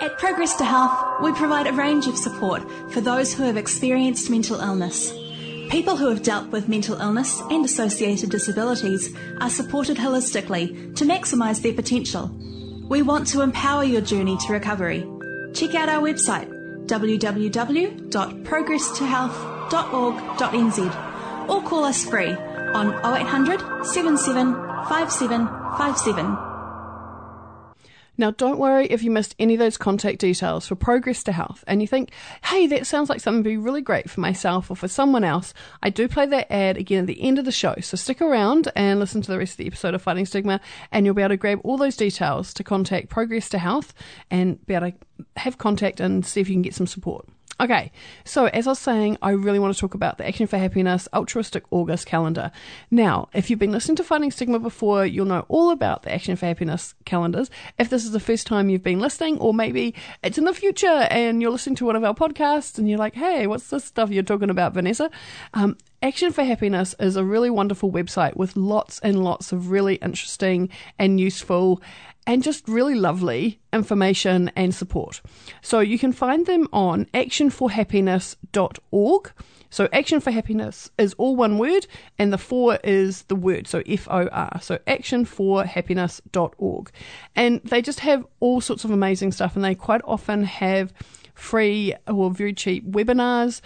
At Progress to Health, we provide a range of support for those who have experienced mental illness. People who have dealt with mental illness and associated disabilities are supported holistically to maximise their potential. We want to empower your journey to recovery. Check out our website www.progresstohealth.org.nz or call us free on 0800 77 57 57. Now, don't worry if you missed any of those contact details for Progress to Health and you think, hey, that sounds like something that'd be really great for myself or for someone else. I do play that ad again at the end of the show, so stick around and listen to the rest of the episode of Fighting Stigma and you'll be able to grab all those details to contact Progress to Health and be able to have contact and see if you can get some support. Okay, so as I was saying, I really want to talk about the Action for Happiness Altruistic August calendar. Now, if you've been listening to Fighting Stigma before, you'll know all about the Action for Happiness calendars. If this is the first time you've been listening, or maybe it's in the future and you're listening to one of our podcasts and you're like, hey, what's this stuff you're talking about, Vanessa? Action for Happiness is a really wonderful website with lots and lots of really interesting and useful and just really lovely information and support. So you can find them on actionforhappiness.org. So Action for Happiness is all one word and the four is the word, so F-O-R. So actionforhappiness.org. And they just have all sorts of amazing stuff, and they quite often have free or very cheap webinars.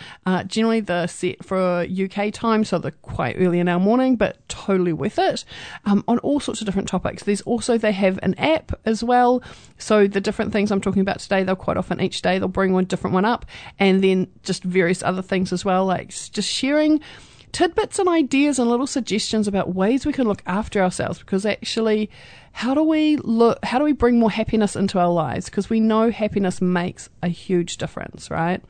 Generally they're set for UK time, so they're quite early in our morning, but totally worth it, on all sorts of different topics. There's also, they have an app as well, so the different things I'm talking about today, they'll quite often each day they'll bring one different one up, and then just various other things as well, like just sharing tidbits and ideas and little suggestions about ways we can look after ourselves, because actually how do we bring more happiness into our lives, because we know happiness makes a huge difference, right?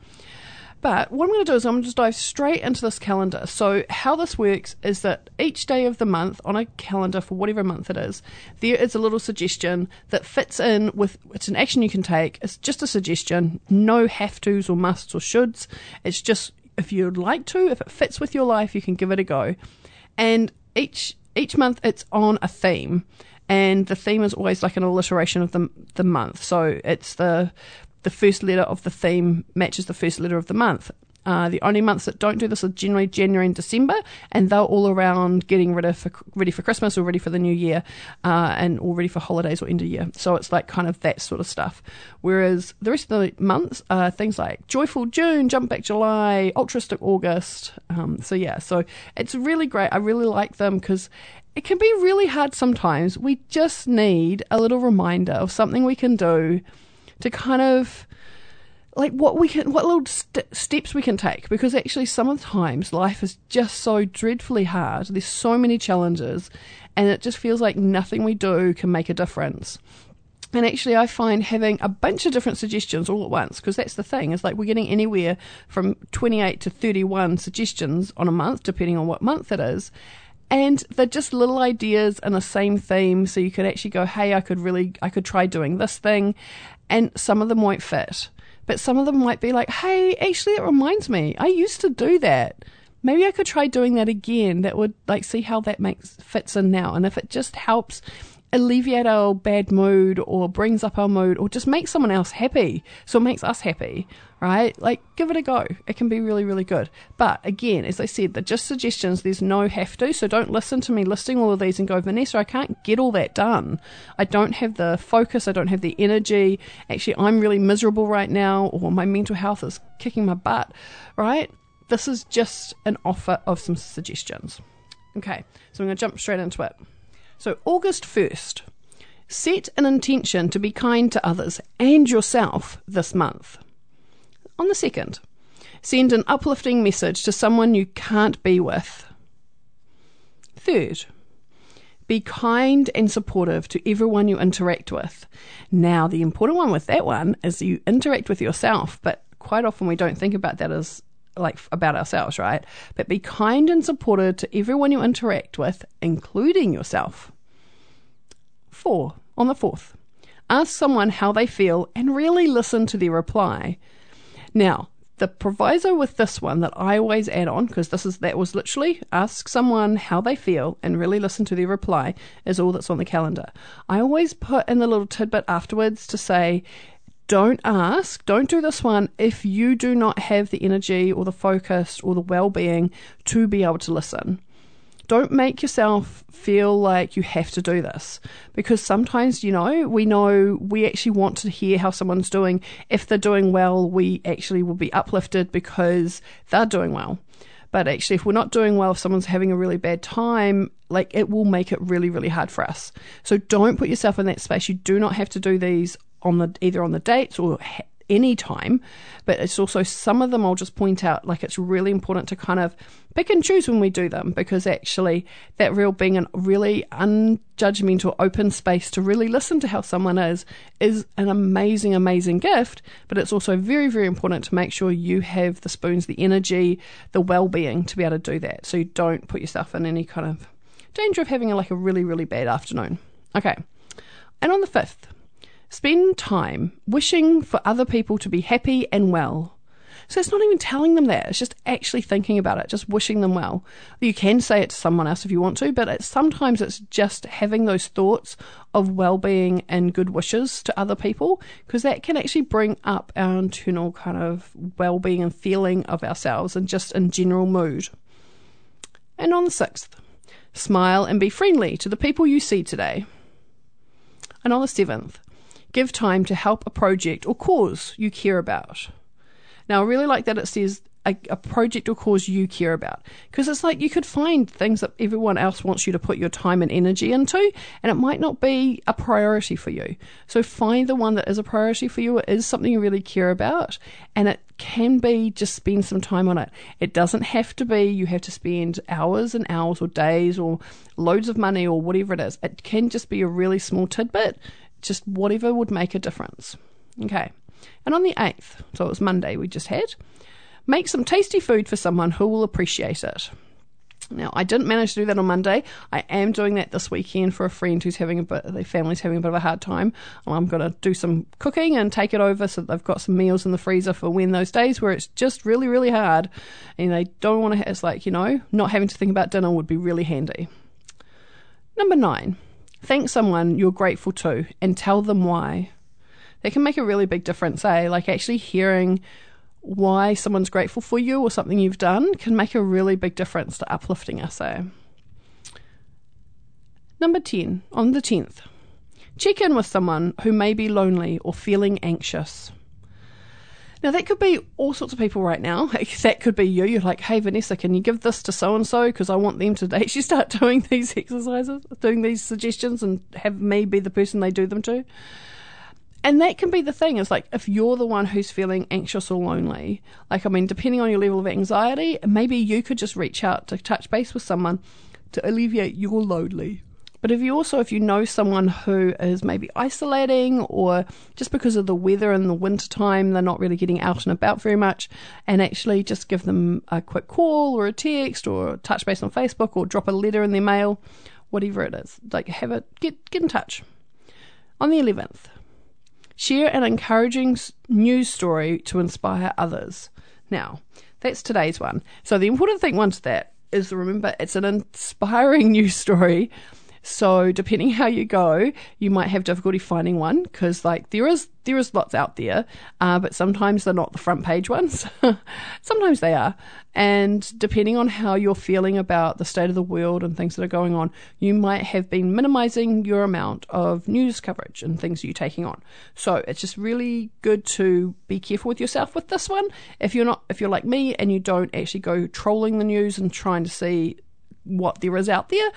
But what I'm going to do is I'm going to just dive straight into this calendar. So how this works is that each day of the month on a calendar for whatever month it is, there is a little suggestion that fits in with, it's an action you can take. It's just a suggestion, no have-tos or musts or shoulds. It's just if you'd like to, if it fits with your life, you can give it a go. And each month it's on a theme. And the theme is always like an alliteration of the month. So it's the first letter of the theme matches the first letter of the month. The only months that don't do this are generally January and December, and they're all around getting ready for Christmas or ready for the new year, and all ready for holidays or end of year. So it's like kind of that sort of stuff. Whereas the rest of the months are things like Joyful June, Jump Back July, Altruistic August. So it's really great. I really like them because it can be really hard sometimes. We just need a little reminder of something we can do to kind of like what little steps we can take, because actually sometimes life is just so dreadfully hard. There's so many challenges and it just feels like nothing we do can make a difference. And actually I find having a bunch of different suggestions all at once, because that's the thing, is like we're getting anywhere from 28 to 31 suggestions on a month, depending on what month it is. And they're just little ideas in the same theme, so you could actually go, hey, I could try doing this thing, and some of them won't fit. But some of them might be like, hey, actually, it reminds me, I used to do that. Maybe I could try doing that again. That would, like, see how that fits in now. And if it just helps alleviate our bad mood or brings up our mood or just makes someone else happy, so it makes us happy, right? Like, give it a go. It can be really, really good. But again, as I said, they're just suggestions. There's no have to. So don't listen to me listing all of these and go, Vanessa, I can't get all that done. I don't have the focus. I don't have the energy. Actually, I'm really miserable right now, or my mental health is kicking my butt, right? This is just an offer of some suggestions. Okay, so I'm going to jump straight into it. So August 1st, set an intention to be kind to others and yourself this month. On the 2nd, send an uplifting message to someone you can't be with. 3rd, be kind and supportive to everyone you interact with. Now, the important one with that one is you interact with yourself, but quite often we don't think about that as like about ourselves, right? But be kind and supportive to everyone you interact with, including yourself. 4. On the 4th, ask someone how they feel and really listen to their reply. Now, the proviso with this one that I always add on, because that was literally ask someone how they feel and really listen to their reply, is all that's on the calendar. I always put in the little tidbit afterwards to say, don't do this one if you do not have the energy or the focus or the well-being to be able to listen. Don't make yourself feel like you have to do this, because sometimes, we know we actually want to hear how someone's doing. If they're doing well, we actually will be uplifted because they're doing well. But actually, if we're not doing well, if someone's having a really bad time, like it will make it really, really hard for us. So don't put yourself in that space. You do not have to do these either on the dates or any time, but it's also some of them I'll just point out, like it's really important to kind of pick and choose when we do them, because actually that real being a really unjudgmental open space to really listen to how someone is an amazing, amazing gift. But it's also very, very important to make sure you have the spoons, the energy, the well-being to be able to do that. So you don't put yourself in any kind of danger of having like a really, really bad afternoon. Okay. And on the 5th, spend time wishing for other people to be happy and well. So it's not even telling them that. It's just actually thinking about it, just wishing them well. You can say it to someone else if you want to, but sometimes it's just having those thoughts of well-being and good wishes to other people, because that can actually bring up our internal kind of well-being and feeling of ourselves and just in general mood. And on the 6th, smile and be friendly to the people you see today. And on the 7th, give time to help a project or cause you care about. Now, I really like that it says a project or cause you care about, because it's like you could find things that everyone else wants you to put your time and energy into, and it might not be a priority for you. So find the one that is a priority for you, it is something you really care about, and it can be just spend some time on it. It doesn't have to be you have to spend hours and hours or days or loads of money or whatever it is. It can just be a really small tidbit, just whatever would make a difference. Okay. And on the 8th, so it was Monday we just had, Make some tasty food for someone who will appreciate it. Now, I didn't manage to do that on Monday. I am doing that this weekend for a friend who's having their family's having a bit of a hard time. I'm going to do some cooking and take it over so that they've got some meals in the freezer for when those days where it's just really, really hard and they don't want to, it's like, you know, not having to think about dinner would be really handy. Number 9, thank someone you're grateful to and tell them why. That can make a really big difference, eh? Like actually hearing why someone's grateful for you or something you've done can make a really big difference to uplifting us, eh? Number 10, on the 10th, check in with someone who may be lonely or feeling anxious. Now, that could be all sorts of people right now. That could be you. You're like, hey, Vanessa, can you give this to so-and-so? Because I want them to actually start doing these exercises, doing these suggestions, and have me be the person they do them to. And that can be the thing. It's like, if you're the one who's feeling anxious or lonely, like, I mean, depending on your level of anxiety, maybe you could just reach out to touch base with someone to alleviate your lonely. But if you know someone who is maybe isolating, or just because of the weather in the winter time, they're not really getting out and about very much, and actually just give them a quick call or a text or touch base on Facebook or drop a letter in their mail, whatever it is, like get in touch. On the 11th, share an encouraging news story to inspire others. Now, that's today's one. So the important thing once that is to remember it's an inspiring news story. So depending how you go, you might have difficulty finding one, because like there is lots out there, but sometimes they're not the front page ones. Sometimes they are. And depending on how you're feeling about the state of the world and things that are going on, you might have been minimizing your amount of news coverage and things you're taking on. So it's just really good to be careful with yourself with this one. If you're like me and you don't actually go trolling the news and trying to see what there is out there,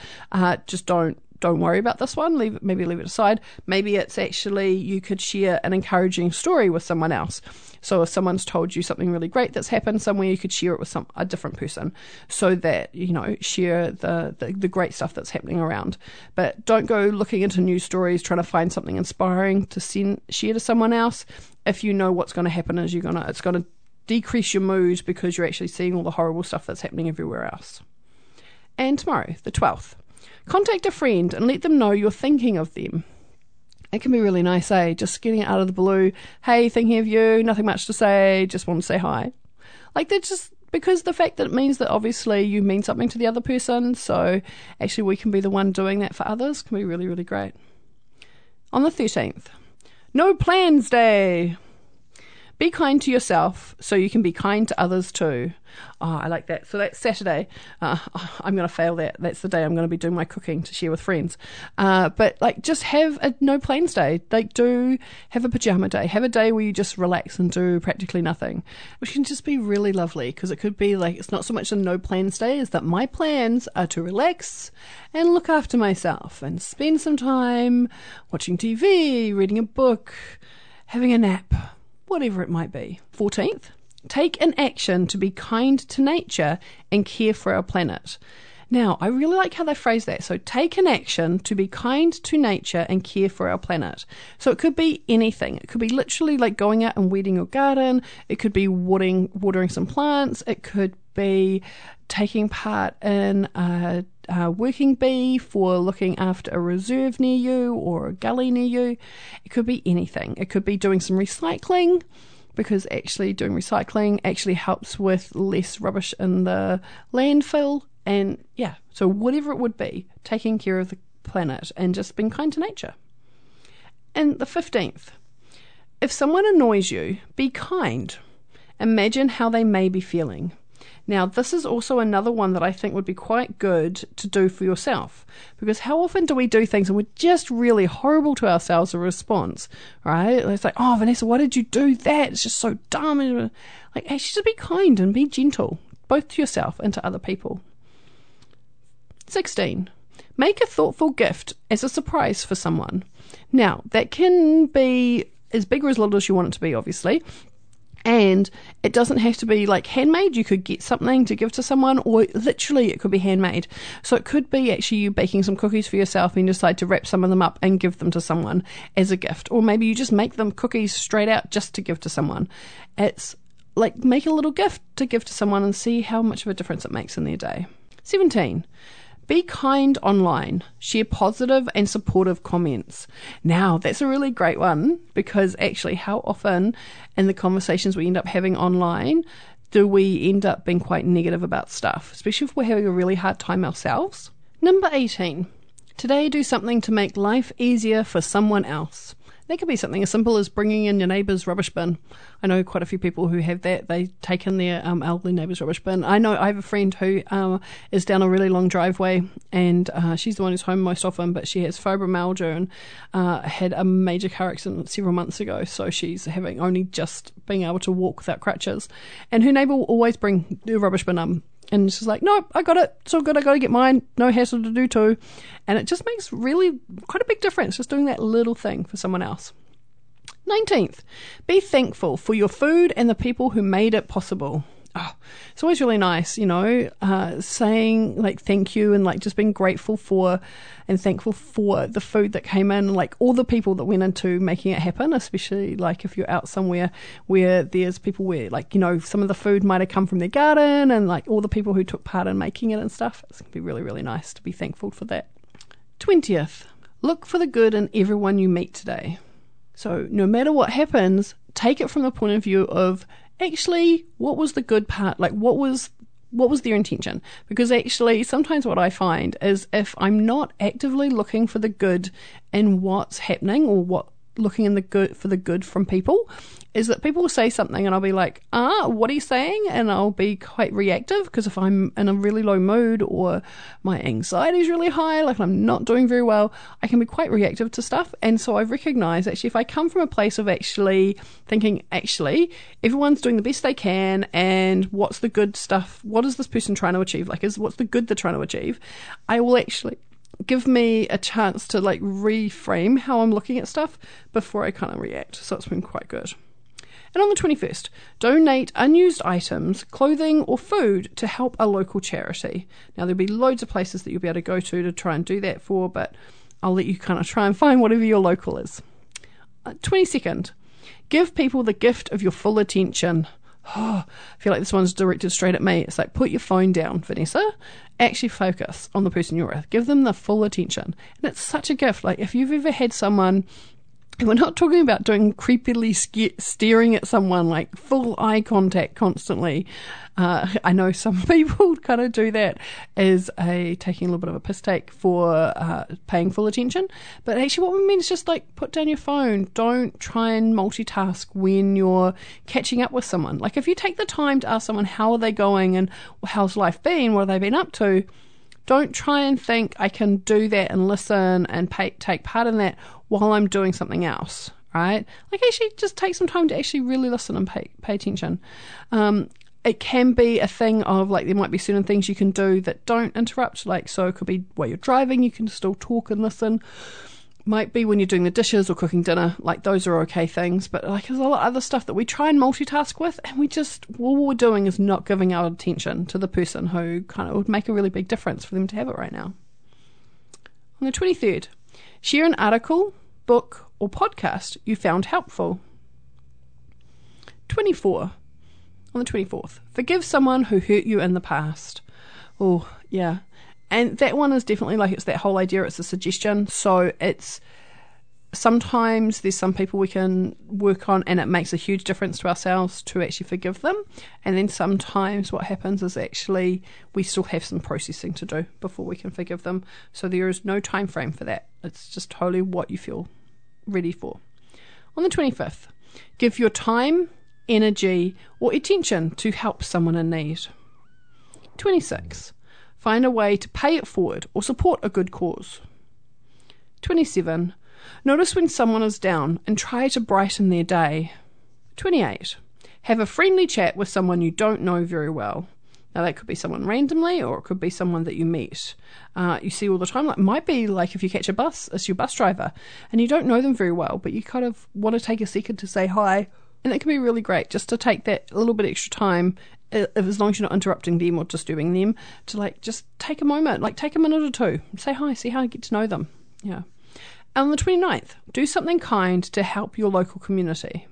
just don't worry about this one. Maybe leave it aside. Maybe it's actually you could share an encouraging story with someone else. So if someone's told you something really great that's happened somewhere, you could share it with a different person, so that, you know, share the great stuff that's happening around. But don't go looking into news stories trying to find something inspiring to share to someone else. If you know what's going to happen is it's going to decrease your mood, because you're actually seeing all the horrible stuff that's happening everywhere else. And tomorrow, the 12th, contact a friend and let them know you're thinking of them. It can be really nice, eh? Just getting it out of the blue. Hey, thinking of you, nothing much to say, just want to say hi. Like, they're just, because the fact that it means that obviously you mean something to the other person, so actually we can be the one doing that for others, can be really, really great. On the 13th, No Plans Day. Be kind to yourself so you can be kind to others too. Oh, I like that. So that's Saturday. I'm going to fail that. That's the day I'm going to be doing my cooking to share with friends. But like, just have a no plans day. Like, do have a pajama day. Have a day where you just relax and do practically nothing, which can just be really lovely, because it could be like, it's not so much a no plans day as that my plans are to relax and look after myself and spend some time watching TV, reading a book, having a nap, whatever it might be. 14th, take an action to be kind to nature and care for our planet. Now, I really like how they phrase that. So take an action to be kind to nature and care for our planet. So it could be anything. It could be literally like going out and weeding your garden. It could be watering some plants. It could be taking part in a working bee for looking after a reserve near you or a gully near you. It could be anything. It could be doing some recycling, because actually doing recycling actually helps with less rubbish in the landfill. And yeah, so whatever it would be, taking care of the planet and just being kind to nature. And the 15th, if someone annoys you, be kind. Imagine how they may be feeling. Now, this is also another one that I think would be quite good to do for yourself, because how often do we do things and we're just really horrible to ourselves in response, right? It's like, oh, Vanessa, why did you do that? It's just so dumb. Like, actually, just be kind and be gentle, both to yourself and to other people. 16. Make a thoughtful gift as a surprise for someone. Now, that can be as big or as little as you want it to be, obviously. And it doesn't have to be like handmade. You could get something to give to someone, or literally it could be handmade. So it could be actually you baking some cookies for yourself and you decide to wrap some of them up and give them to someone as a gift. Or maybe you just make them cookies straight out just to give to someone. It's like make a little gift to give to someone and see how much of a difference it makes in their day. 17. Be kind online. Share positive and supportive comments. Now, that's a really great one, because actually how often in the conversations we end up having online do we end up being quite negative about stuff, especially if we're having a really hard time ourselves. Number 18. Today, do something to make life easier for someone else. That could be something as simple as bringing in your neighbour's rubbish bin. I know quite a few people who have that. They take in their elderly neighbour's rubbish bin. I know I have a friend who is down a really long driveway, and she's the one who's home most often, but she has fibromyalgia and had a major car accident several months ago, so she's having only just being able to walk without crutches. And her neighbour will always bring the rubbish bin up. And she's like, no, I got it. It's all good. I got to get mine. No hassle to do too. And it just makes really quite a big difference just doing that little thing for someone else. 19th, be thankful for your food and the people who made it possible. Oh, it's always really nice, you know, saying like thank you and like just being grateful for and thankful for the food that came in, like all the people that went into making it happen, especially like if you're out somewhere where there's people where like, you know, some of the food might have come from their garden and like all the people who took part in making it and stuff. It's going to be really, really nice to be thankful for that. 20th, look for the good in everyone you meet today. So no matter what happens, take it from the point of view of actually, what was the good part? Like, what was their intention? Because actually, sometimes what I find is if I'm not actively looking for the good in what's happening, or looking for the good from people, is that people will say something and I'll be like, what are you saying? And I'll be quite reactive, because if I'm in a really low mood or my anxiety is really high, like I'm not doing very well, I can be quite reactive to stuff. And so I've recognized actually if I come from a place of actually thinking, actually everyone's doing the best they can, and what's the good stuff, what is this person trying to achieve, like what's the good they're trying to achieve, I will actually give me a chance to like reframe how I'm looking at stuff before I kind of react. So it's been quite good. And on the 21st, donate unused items, clothing or food to help a local charity. Now there'll be loads of places that you'll be able to go to try and do that for, but I'll let you kind of try and find whatever your local is. 22nd, give people the gift of your full attention. Oh, I feel like this one's directed straight at me. It's like, put your phone down, Vanessa. Actually focus on the person you're with. Give them the full attention. And it's such a gift. Like, if you've ever had someone, we're not talking about doing creepily staring at someone, like full eye contact constantly. I know some people kind of do that as taking a little bit of a piss take for paying full attention. But actually what we mean is just like put down your phone. Don't try and multitask when you're catching up with someone. Like if you take the time to ask someone how are they going and how's life been, what have they been up to, don't try and think I can do that and listen and take part in that while I'm doing something else, right? Like actually just take some time to actually really listen and pay attention. It can be a thing of like there might be certain things you can do that don't interrupt, like so it could be while you're driving you can still talk and listen. Might be when you're doing the dishes or cooking dinner, like those are okay things, but like there's a lot of other stuff that we try and multitask with, and we just, all we're doing is not giving our attention to the person who kind of would make a really big difference for them to have it right now. On the 23rd, share an article, book, or podcast you found helpful. 24. On the 24th, forgive someone who hurt you in the past. Oh, yeah. And that one is definitely like, it's that whole idea, it's a suggestion. So it's sometimes there's some people we can work on and it makes a huge difference to ourselves to actually forgive them. And then sometimes what happens is actually we still have some processing to do before we can forgive them. So there is no time frame for that. It's just totally what you feel ready for. On the 25th, give your time, energy, or attention to help someone in need. 26. Find a way to pay it forward or support a good cause. 27. Notice when someone is down and try to brighten their day. 28. Have a friendly chat with someone you don't know very well. Now that could be someone randomly or it could be someone that you meet. You see all the time, like, it might be like if you catch a bus, it's your bus driver and you don't know them very well, but you kind of want to take a second to say hi. And it can be really great just to take that little bit extra time, as long as you're not interrupting them or disturbing them, to like just take a moment, like take a minute or two, say hi, see how you get to know them. Yeah. On the 29th, do something kind to help your local community.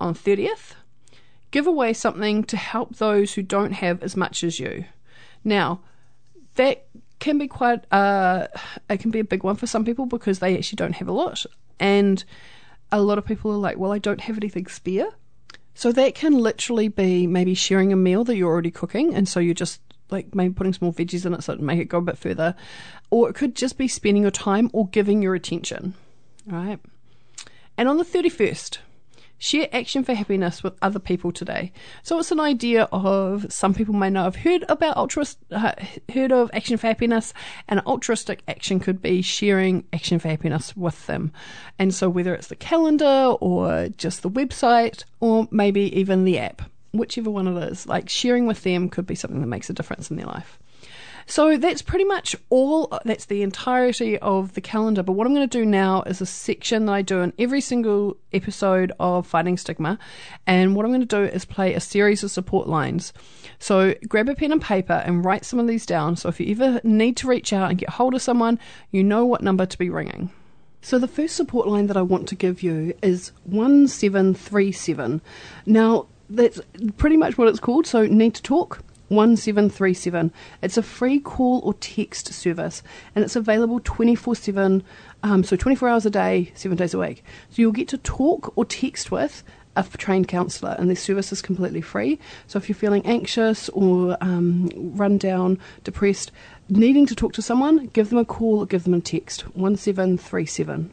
On 30th, Give away something to help those who don't have as much as you. Now, that can be quite it can be a big one for some people because they actually don't have a lot. And a lot of people are like, well, I don't have anything spare. So that can literally be maybe sharing a meal that you're already cooking, and so you're just like maybe putting some more veggies in it so to make it go a bit further. Or it could just be spending your time or giving your attention, right? And on the 31st, share Action for Happiness with other people today. So it's an idea of, some people may know, I've heard about heard of Action for Happiness, and altruistic action could be sharing Action for Happiness with them. And so whether it's the calendar or just the website or maybe even the app, whichever one it is, like sharing with them could be something that makes a difference in their life. So that's pretty much all, that's the entirety of the calendar. But what I'm going to do now is a section that I do in every single episode of Fighting Stigma. And what I'm going to do is play a series of support lines. So grab a pen and paper and write some of these down. So if you ever need to reach out and get hold of someone, you know what number to be ringing. So the first support line that I want to give you is 1737. Now, that's pretty much what it's called. So need to talk. 1737. It's a free call or text service, and it's available 24/7, so 24 hours a day, 7 days a week. So you'll get to talk or text with a trained counsellor, and this service is completely free. So if you're feeling anxious or run down, depressed, needing to talk to someone, give them a call or give them a text. 1737.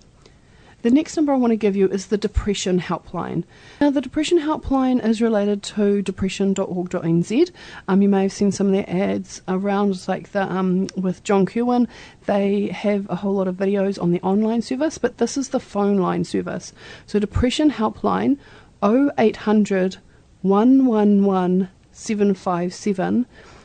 The next number I want to give you is the Depression Helpline. Now, the Depression Helpline is related to depression.org.nz. You may have seen some of their ads around, like the with John Kirwan. They have a whole lot of videos on the online service, but this is the phone line service. So, Depression Helpline 0800 111 757.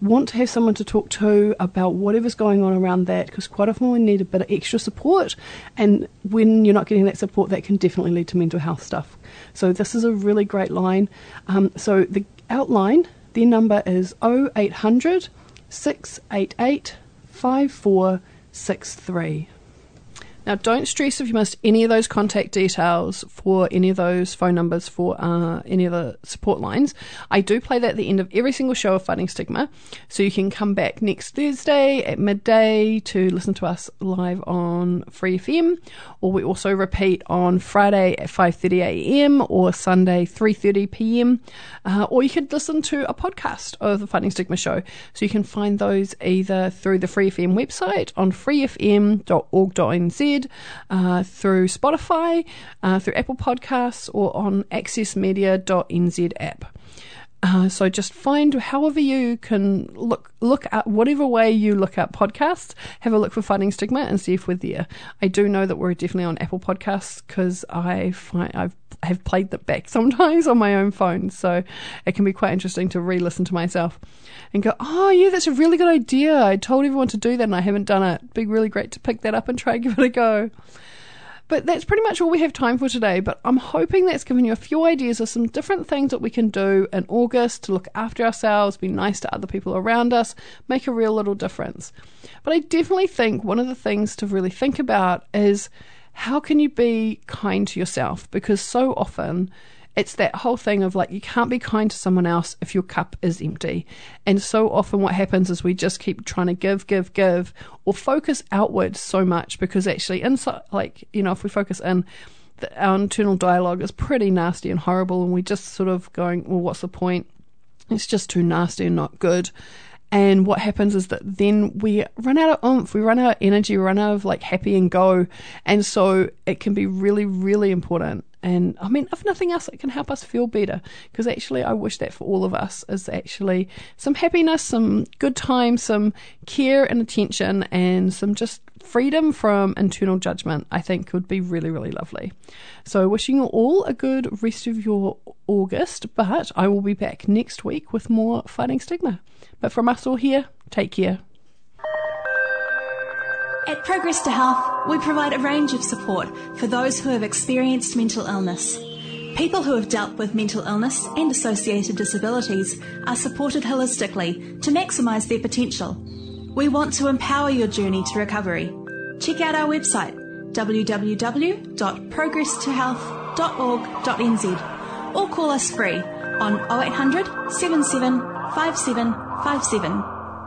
want to have someone to talk to about whatever's going on around that, because quite often we need a bit of extra support, and when you're not getting that support, that can definitely lead to mental health stuff. So this is a really great line. So the outline, their number is 0800 688 5463. Now, don't stress if you missed any of those contact details for any of those phone numbers for any of the support lines. I do play that at the end of every single show of Fighting Stigma, so you can come back next Thursday at midday to listen to us live on Free FM, or we also repeat on Friday at 5:30 a.m. or Sunday 3:30 p.m. Or you could listen to a podcast of the Fighting Stigma show, so you can find those either through the Free FM website on freefm.org.nz, through Spotify, through Apple Podcasts, or on accessmedia.nz app. So just find however you can look at whatever way you look up podcasts, have a look for Fighting Stigma and see if we're there. I do know that we're definitely on Apple Podcasts because I have played that back sometimes on my own phone, so it can be quite interesting to re-listen to myself and go, oh yeah, that's a really good idea, I told everyone to do that and I haven't done it. It'd be really great to pick that up and try and give it a go. But that's pretty much all we have time for today, but I'm hoping that's given you a few ideas of some different things that we can do in August to look after ourselves, be nice to other people around us, make a real little difference. But I definitely think one of the things to really think about is, how can you be kind to yourself? Because so often it's that whole thing of like, you can't be kind to someone else if your cup is empty. And so often what happens is we just keep trying to give, or focus outwards so much, because actually inside, like, you know, if we focus in, our internal dialogue is pretty nasty and horrible, and we just sort of going, well, what's the point? It's just too nasty and not good. And what happens is that then we run out of oomph, we run out of energy, we run out of like happy and go. And so it can be really, really important. And I mean, if nothing else, it can help us feel better. Because actually, I wish that for all of us is actually some happiness, some good time, some care and attention, and some just freedom from internal judgment, I think would be really, really lovely. So wishing you all a good rest of your August, but I will be back next week with more Fighting Stigma. But from us all here, take care. At Progress to Health, we provide a range of support for those who have experienced mental illness. People who have dealt with mental illness and associated disabilities are supported holistically to maximise their potential. We want to empower your journey to recovery. Check out our website, www.progresstohealth.org.nz, or call us free on 0800 77 57 57.